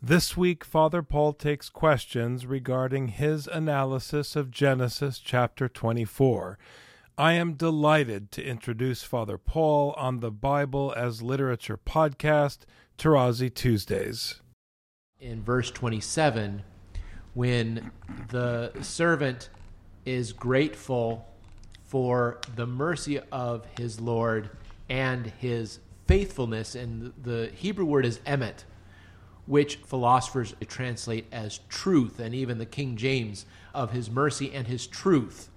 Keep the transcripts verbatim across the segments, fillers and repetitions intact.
This week, Father Paul takes questions regarding his analysis of Genesis chapter twenty-four. I am delighted to introduce Father Paul on the Bible as Literature podcast, Tarazi Tuesdays. In verse twenty-seven, when the servant is grateful for the mercy of his Lord and his faithfulness, and the Hebrew word is emet, which philosophers translate as truth, and even the King James, of his mercy and his truth.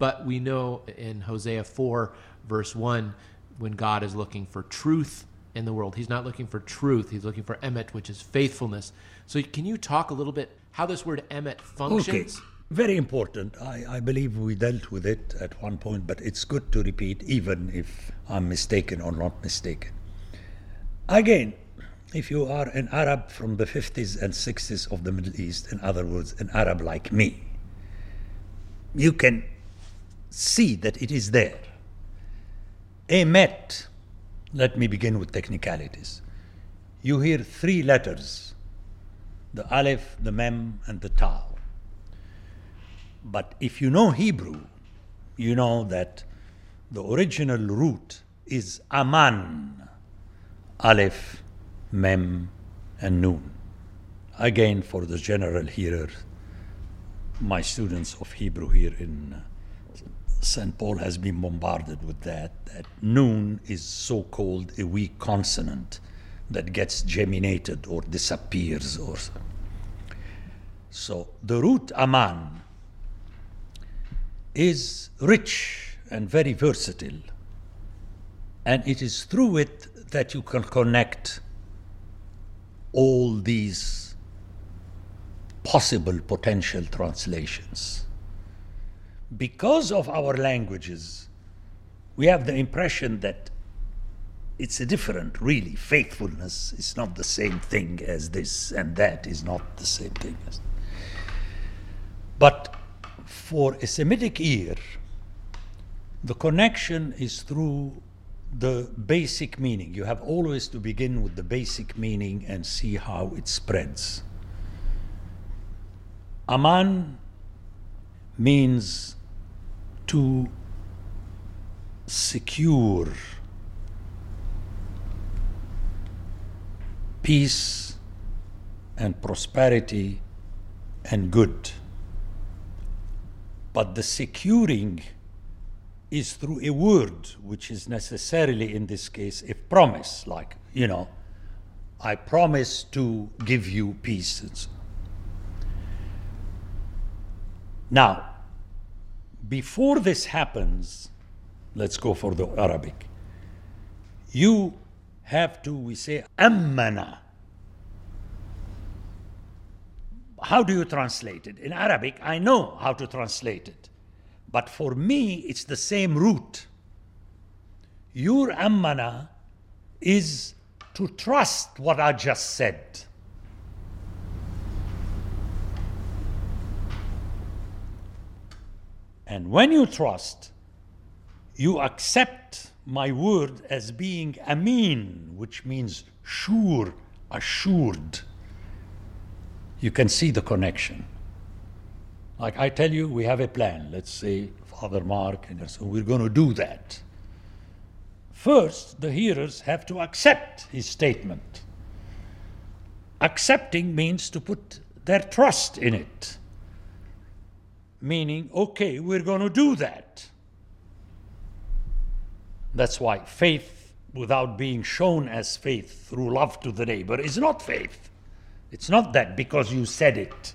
But we know in Hosea four, verse one, when God is looking for truth in the world, he's not looking for truth, he's looking for emet, which is faithfulness. So can you talk a little bit how this word emet functions? Okay. Very important. I, I believe we dealt with it at one point, but it's good to repeat, even if I'm mistaken or not mistaken. Again, if you are an Arab from the fifties and sixties of the Middle East, in other words, an Arab like me, you can see that it is there. Emet. Let me begin with technicalities. You hear three letters, the Aleph, the Mem, and the Tav. But if you know Hebrew, you know that the original root is Aman, Aleph, Mem, and Nun. Again, for the general hearer, my students of Hebrew here in Saint Paul has been bombarded with that, that Nun is so-called a weak consonant that gets geminated or disappears. or So, so the root Aman is rich and very versatile, and it is through it that you can connect all these possible potential translations. Because of our languages, we have the impression that it's a different, really. Faithfulness is not the same thing as this, and that is not the same thing as that. But for a Semitic ear, the connection is through the basic meaning. You have always to begin with the basic meaning and see how it spreads. Aman means to secure peace and prosperity and good. But the securing is through a word, which is necessarily, in this case, a promise. Like, you know, I promise to give you peace. Now, before this happens, let's go for the Arabic. You have to, we say, ammana. How do you translate it? In Arabic, I know how to translate it. But for me, it's the same root. Your ammana is to trust what I just said. And when you trust, you accept my word as being amin, which means sure, assured. You can see the connection. Like I tell you, we have a plan. Let's say Father Mark, and so we're going to do that. First, the hearers have to accept his statement. Accepting means to put their trust in it. Meaning, okay, we're going to do that. That's why faith, without being shown as faith through love to the neighbor, is not faith. It's not that because you said it.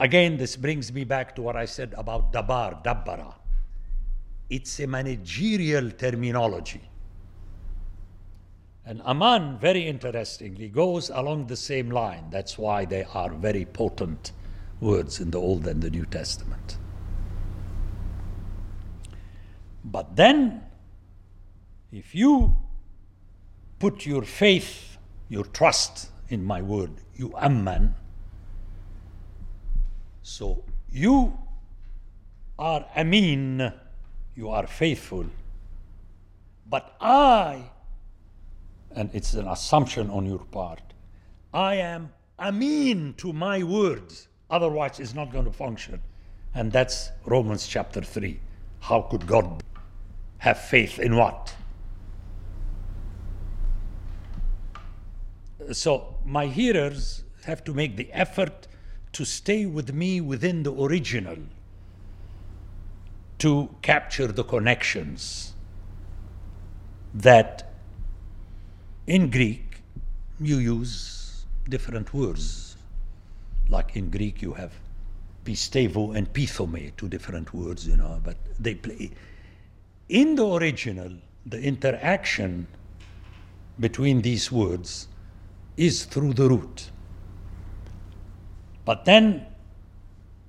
Again, this brings me back to what I said about dabar, dabbara. It's a managerial terminology. And Aman, very interestingly, goes along the same line. That's why they are very potent words in the Old and the New Testament. But then, if you put your faith, your trust in my word, you Amman, so you are Amin, you are faithful, but I, and it's an assumption on your part, I am Amin to my words, otherwise it's not going to function. And that's Romans chapter three. How could God have faith in what? So my hearers have to make the effort to stay with me within the original, to capture the connections that in Greek you use different words. Like in Greek you have pistevo and pithome, two different words, you know, but they play. In the original, the interaction between these words is through the root. But then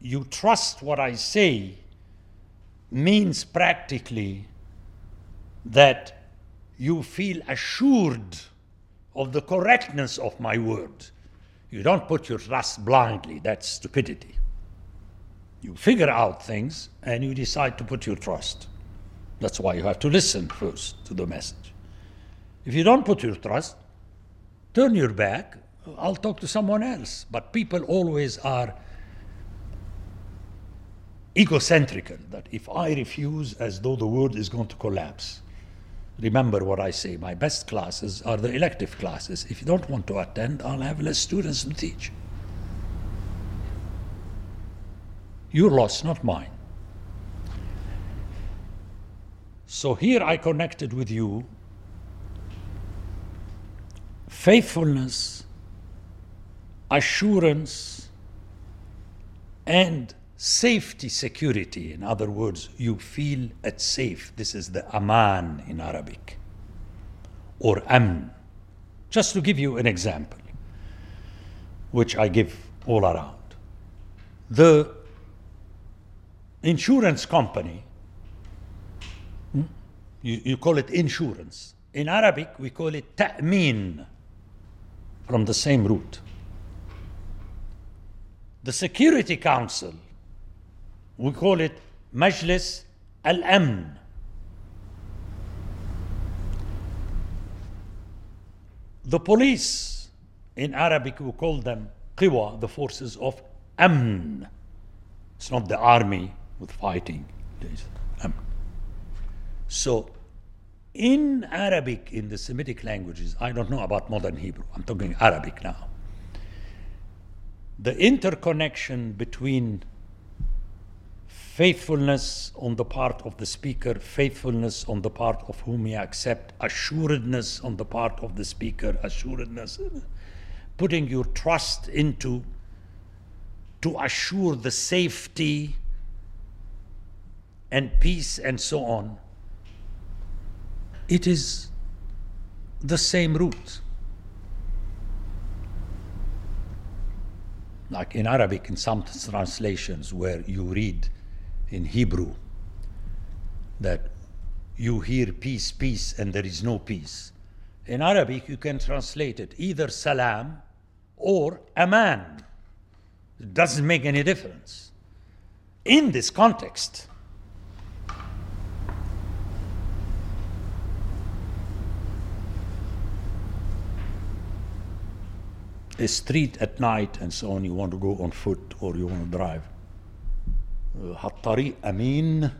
you trust what I say means practically that you feel assured of the correctness of my word. You don't put your trust blindly, that's stupidity. You figure out things and you decide to put your trust. That's why you have to listen first to the message. If you don't put your trust, turn your back, I'll talk to someone else. But people always are egocentric, that if I refuse, as though the world is going to collapse. Remember what I say, my best classes are the elective classes. If you don't want to attend, I'll have less students to teach. Your loss, not mine. So here I connected with you. Faithfulness, assurance, and safety, security. In other words, you feel at safe. This is the Aman in Arabic, or Amn. Just to give you an example, which I give all around. The insurance company, hmm? you, you call it insurance. In Arabic, we call it ta'min, from the same root. The Security Council, we call it Majlis Al Amn. The police, in Arabic we call them Quwa, the forces of Amn. It's not the army with fighting. So in Arabic, in the Semitic languages, I don't know about modern Hebrew, I'm talking Arabic now. The interconnection between faithfulness on the part of the speaker, faithfulness on the part of whom he accept, assuredness on the part of the speaker, assuredness, putting your trust into, to assure the safety and peace and so on. It is the same root. Like in Arabic, in some translations where you read in Hebrew that you hear peace, peace, and there is no peace. In Arabic, you can translate it either salam or aman. It doesn't make any difference. In this context, a street at night and so on, you want to go on foot or you want to drive. Hattari Amin,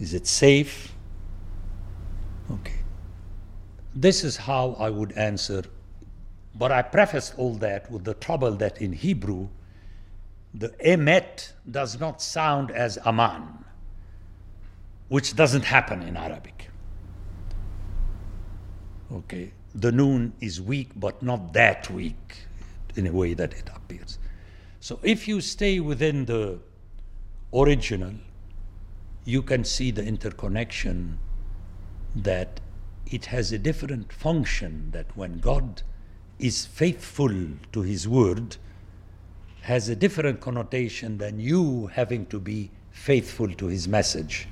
is it safe? Okay. This is how I would answer, but I prefaced all that with the trouble that in Hebrew, the emet does not sound as aman, which doesn't happen in Arabic. Okay, the noon is weak, but not that weak in a way that it appears. So if you stay within the original, you can see the interconnection that it has a different function, that when God is faithful to his word, has a different connotation than you having to be faithful to his message.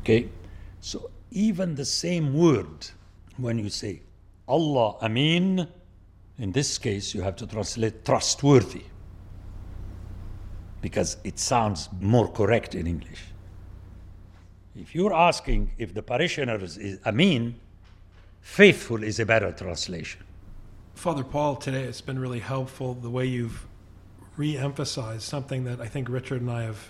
Okay, so even the same word, when you say Allah Amin, in this case you have to translate trustworthy, because it sounds more correct in English. If you're asking if the parishioner is, is Amin, faithful is a better translation. Father Paul, today it's been really helpful the way you've re-emphasized something that I think Richard and I have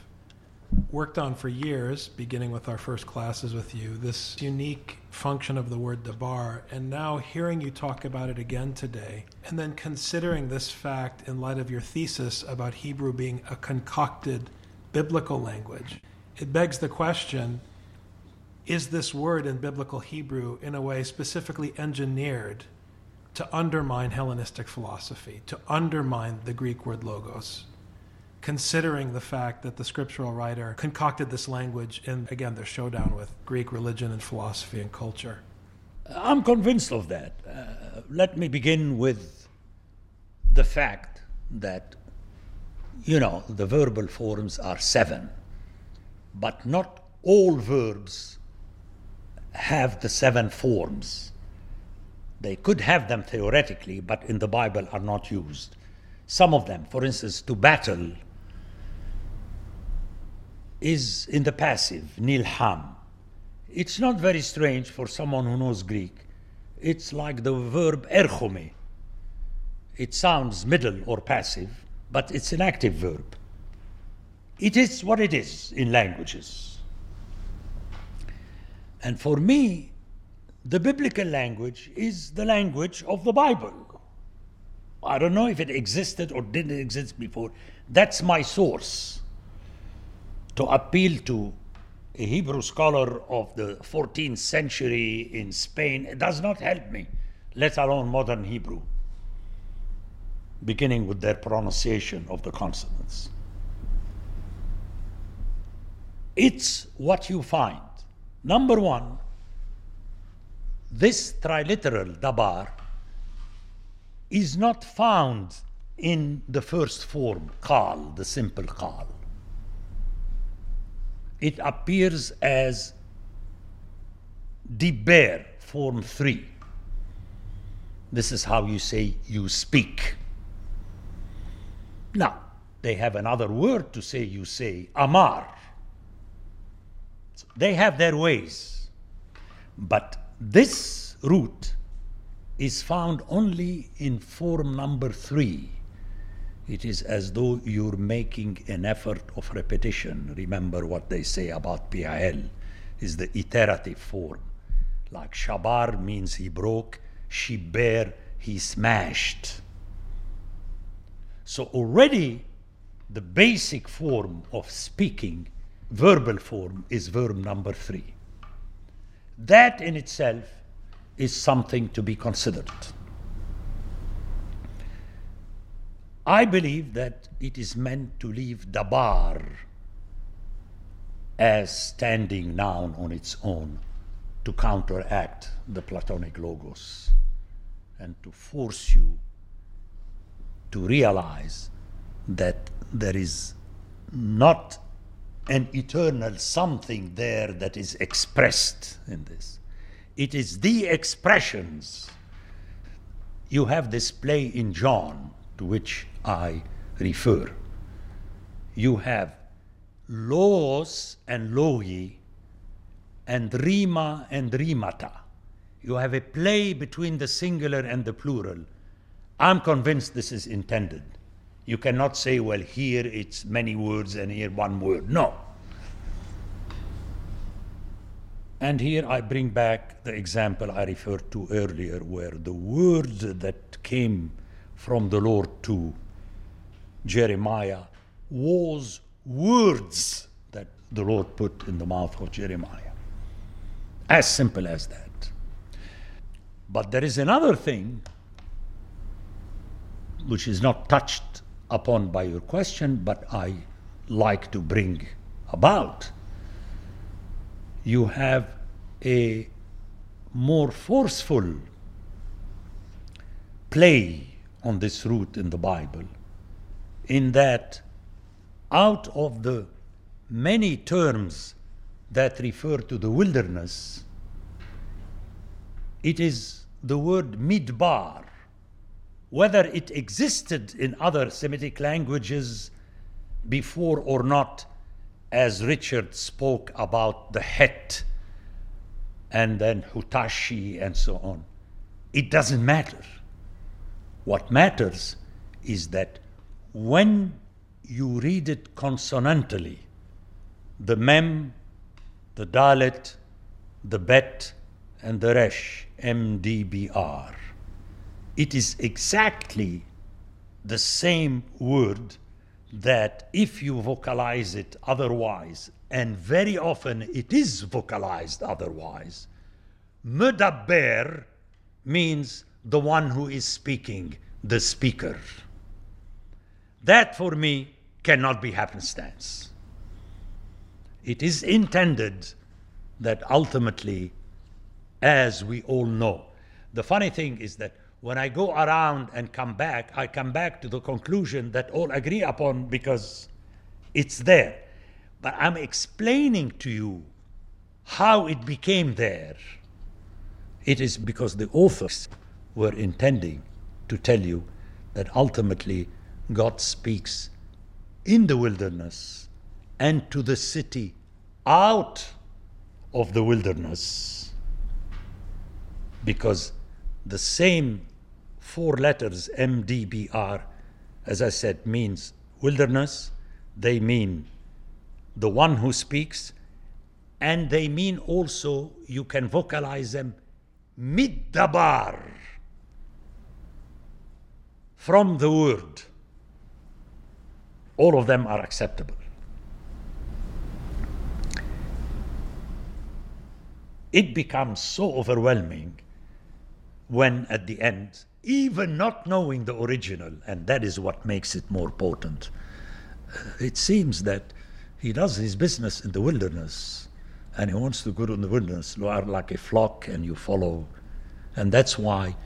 worked on for years, beginning with our first classes with you, this unique function of the word dabar, and now hearing you talk about it again today, and then considering this fact in light of your thesis about Hebrew being a concocted biblical language, it begs the question, is this word in biblical Hebrew in a way specifically engineered to undermine Hellenistic philosophy, to undermine the Greek word logos, considering the fact that the scriptural writer concocted this language in, again, their showdown with Greek religion and philosophy and culture? I'm convinced of that. Uh, let me begin with the fact that, you know, the verbal forms are seven, but not all verbs have the seven forms. They could have them theoretically, but in the Bible are not used. Some of them, for instance, to battle, is in the passive, nilham. It's not very strange for someone who knows Greek. It's like the verb erchome. It sounds middle or passive, but it's an active verb. It is what it is in languages. And for me, the biblical language is the language of the Bible. I don't know if it existed or didn't exist before. That's my source. To appeal to a Hebrew scholar of the fourteenth century in Spain, it does not help me, let alone modern Hebrew, beginning with their pronunciation of the consonants. It's what you find. Number one, this triliteral dabar is not found in the first form, qal, the simple qal. It appears as diber, form three. This is how you say you speak. Now, they have another word to say you say, amar. They have their ways, but this root is found only in form number three. It is as though you're making an effort of repetition. Remember what they say about P I L is the iterative form. Like shabar means he broke, shiber he smashed. So already the basic form of speaking, verbal form, is verb number three. That in itself is something to be considered. I believe that it is meant to leave dabar as standing noun on its own to counteract the Platonic logos and to force you to realize that there is not an eternal something there that is expressed in this. It is the expressions. You have this play in John to which I refer. You have logos and logi and rima and rimata. You have a play between the singular and the plural. I'm convinced this is intended. You cannot say, well, here it's many words and here one word. No. And here I bring back the example I referred to earlier, where the word that came from the Lord to Jeremiah was words that the Lord put in the mouth of Jeremiah. As simple as that. But there is another thing which is not touched upon by your question, but I like to bring about. You have a more forceful play on this root in the Bible, in that out of the many terms that refer to the wilderness, it is the word midbar. Whether it existed in other Semitic languages before or not, as Richard spoke about the Het and then Hutashi and so on, it doesn't matter. What matters is that when you read it consonantally, the Mem, the Dalet, the Bet, and the Resh, M D B R, it is exactly the same word that if you vocalize it otherwise, and very often it is vocalized otherwise, Mudabber means the one who is speaking, the speaker. That for me cannot be happenstance. It is intended that ultimately, as we all know, the funny thing is that when I go around and come back, I come back to the conclusion that all agree upon because it's there. But I'm explaining to you how it became there. It is because the authors were intending to tell you that ultimately God speaks in the wilderness and to the city out of the wilderness, because the same four letters, M D B R, as I said, means wilderness, they mean the one who speaks, and they mean also, you can vocalize them, midbar, from the word. All of them are acceptable. It becomes so overwhelming when at the end, even not knowing the original, and that is what makes it more potent, it seems that he does his business in the wilderness, and he wants to go to the wilderness. You are like a flock and you follow. And that's why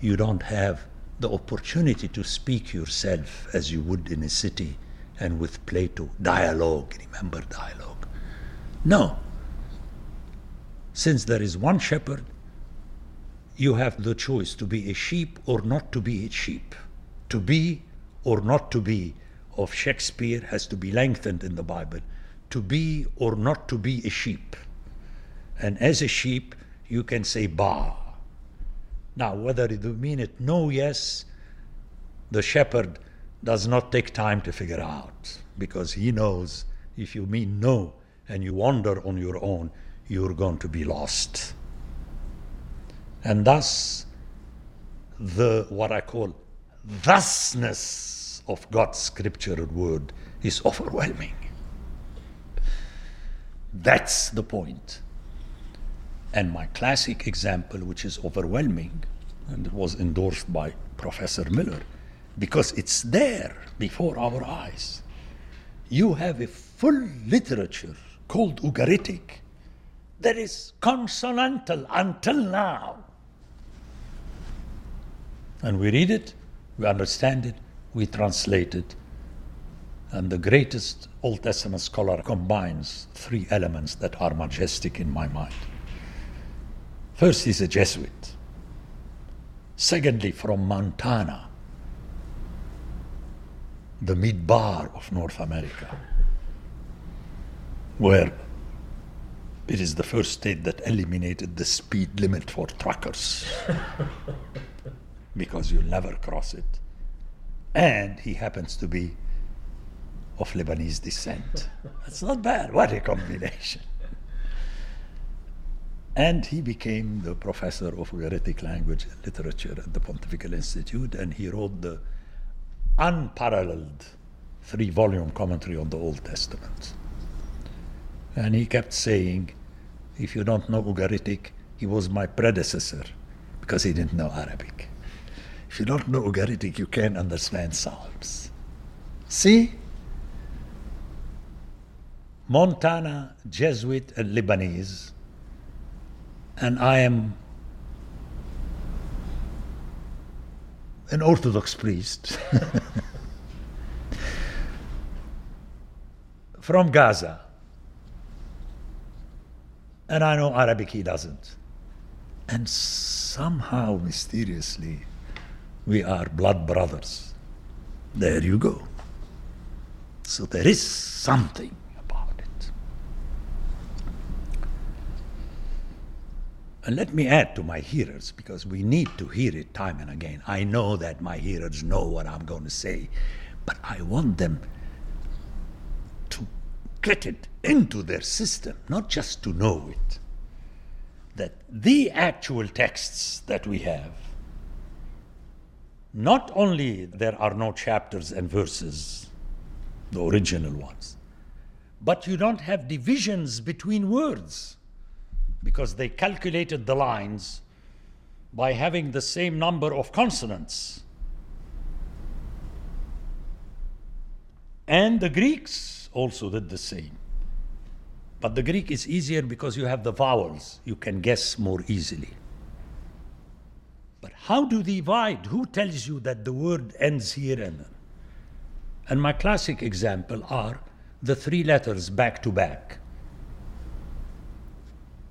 you don't have the opportunity to speak yourself as you would in a city, and with Plato, dialogue, remember dialogue. No. Since there is one shepherd, you have the choice to be a sheep or not to be a sheep. To be or not to be of Shakespeare has to be lengthened in the Bible. To be or not to be a sheep. And as a sheep, you can say ba. Now, whether you mean it no, yes, the shepherd does not take time to figure out, because he knows if you mean no and you wander on your own, you're going to be lost. And thus, the, what I call, thusness of God's scriptural word is overwhelming. That's the point. And my classic example, which is overwhelming, and it was endorsed by Professor Miller, because it's there before our eyes. You have a full literature called Ugaritic that is consonantal until now. And we read it, we understand it, we translate it. And the greatest Old Testament scholar combines three elements that are majestic in my mind. First, he's a Jesuit. Secondly, from Montana, the midbar of North America, where it is the first state that eliminated the speed limit for truckers. Because you'll never cross it. And he happens to be of Lebanese descent. That's not bad, what a combination. And he became the professor of Ugaritic language and literature at the Pontifical Institute, and he wrote the unparalleled three-volume commentary on the Old Testament. And he kept saying, if you don't know Ugaritic, he was my predecessor, because he didn't know Arabic. If you don't know Ugaritic, you can't understand Psalms. See? Montana, Jesuit, and Lebanese, and I am an Orthodox priest from Gaza, and I know Arabic, he doesn't. And somehow, mysteriously, we are blood brothers. There you go. So there is something about it. And let me add to my hearers, because we need to hear it time and again. I know that my hearers know what I'm going to say, but I want them to get it into their system, not just to know it. That the actual texts that we have, not only there are no chapters and verses, the original ones, but you don't have divisions between words, because they calculated the lines by having the same number of consonants. And the Greeks also did the same. But the Greek is easier because you have the vowels. You can guess more easily. But how do they divide? Who tells you that the word ends here and then? And my classic example are the three letters back to back.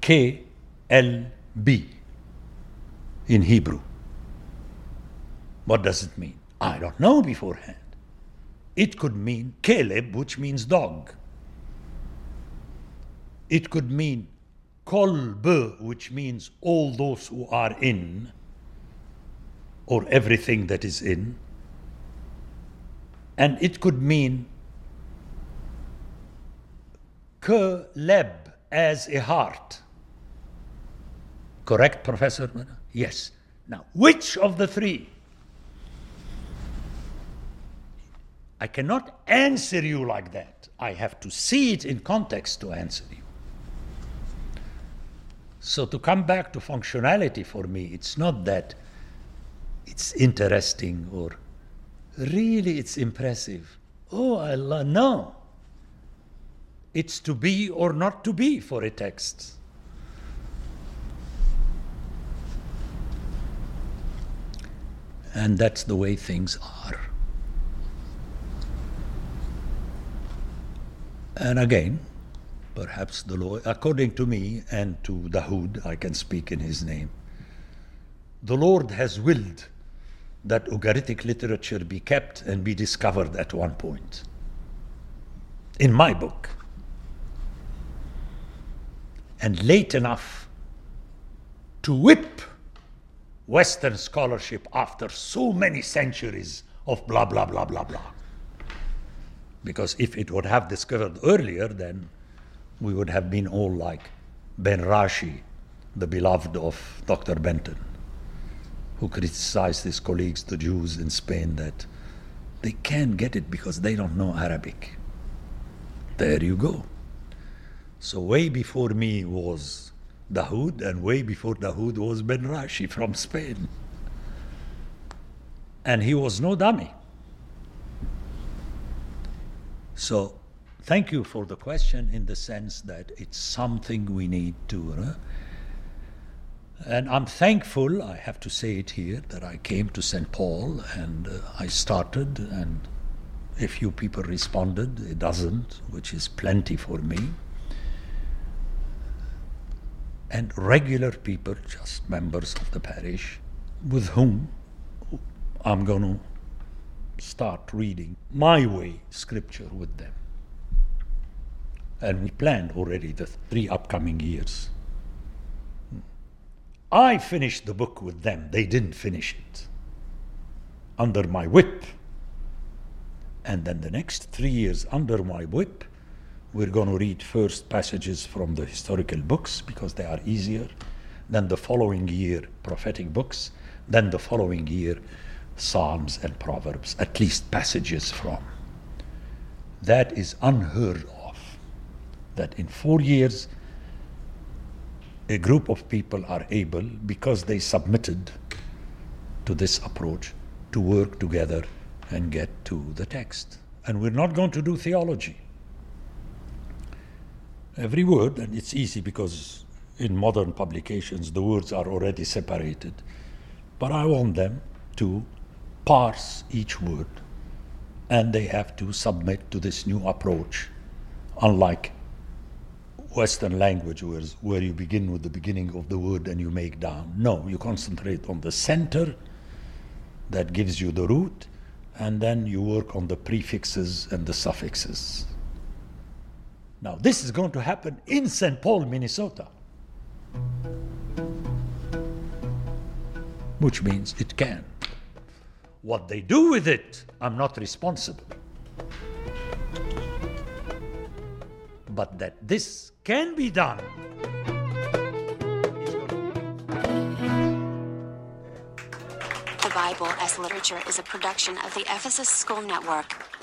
K, L, B in Hebrew. What does it mean? I don't know beforehand. It could mean kelab, which means dog. It could mean kolb, which means all those who are in, or everything that is in. And it could mean kelab, as a heart. Correct, Professor? Yes. Now, which of the three? I cannot answer you like that. I have to see it in context to answer you. So to come back to functionality for me, it's not that it's interesting or really it's impressive. Oh, Allah, no. It's to be or not to be for a text. And that's the way things are. And again, perhaps the Lord, according to me and to Dahood, I can speak in his name, the Lord has willed that Ugaritic literature be kept and be discovered at one point. In my book. And late enough to whip Western scholarship after so many centuries of blah, blah, blah, blah, blah. Because if it would have discovered earlier, then we would have been all like Ben Rashi, the beloved of Doctor Benton, who criticized his colleagues, the Jews in Spain, that they can't get it because they don't know Arabic. There you go. So way before me was Dahood, and way before Dahood was Ben Rashi from Spain. And he was no dummy. So thank you for the question, in the sense that it's something we need to... Uh, and I'm thankful, I have to say it here, that I came to Saint Paul and uh, I started, and a few people responded, a dozen, which is plenty for me. And regular people, just members of the parish, with whom I'm going to start reading my way scripture with them. And we planned already the three upcoming years. I finished the book with them. They didn't finish it. Under my whip. And then the next three years under my whip, we're going to read first passages from the historical books, because they are easier. Then the following year, prophetic books. Then the following year, Psalms and Proverbs, at least passages from. That is unheard of, that in four years a group of people are able, because they submitted to this approach, to work together and get to the text. And we're not going to do theology. Every word, and it's easy because in modern publications, the words are already separated. But I want them to parse each word, and they have to submit to this new approach, unlike Western language where, where you begin with the beginning of the word and you make down. No, you concentrate on the center that gives you the root, and then you work on the prefixes and the suffixes. Now, this is going to happen in Saint Paul, Minnesota, which means it can. What they do with it, I'm not responsible. But that this can be done. The Bible as Literature is a production of the Ephesus School Network.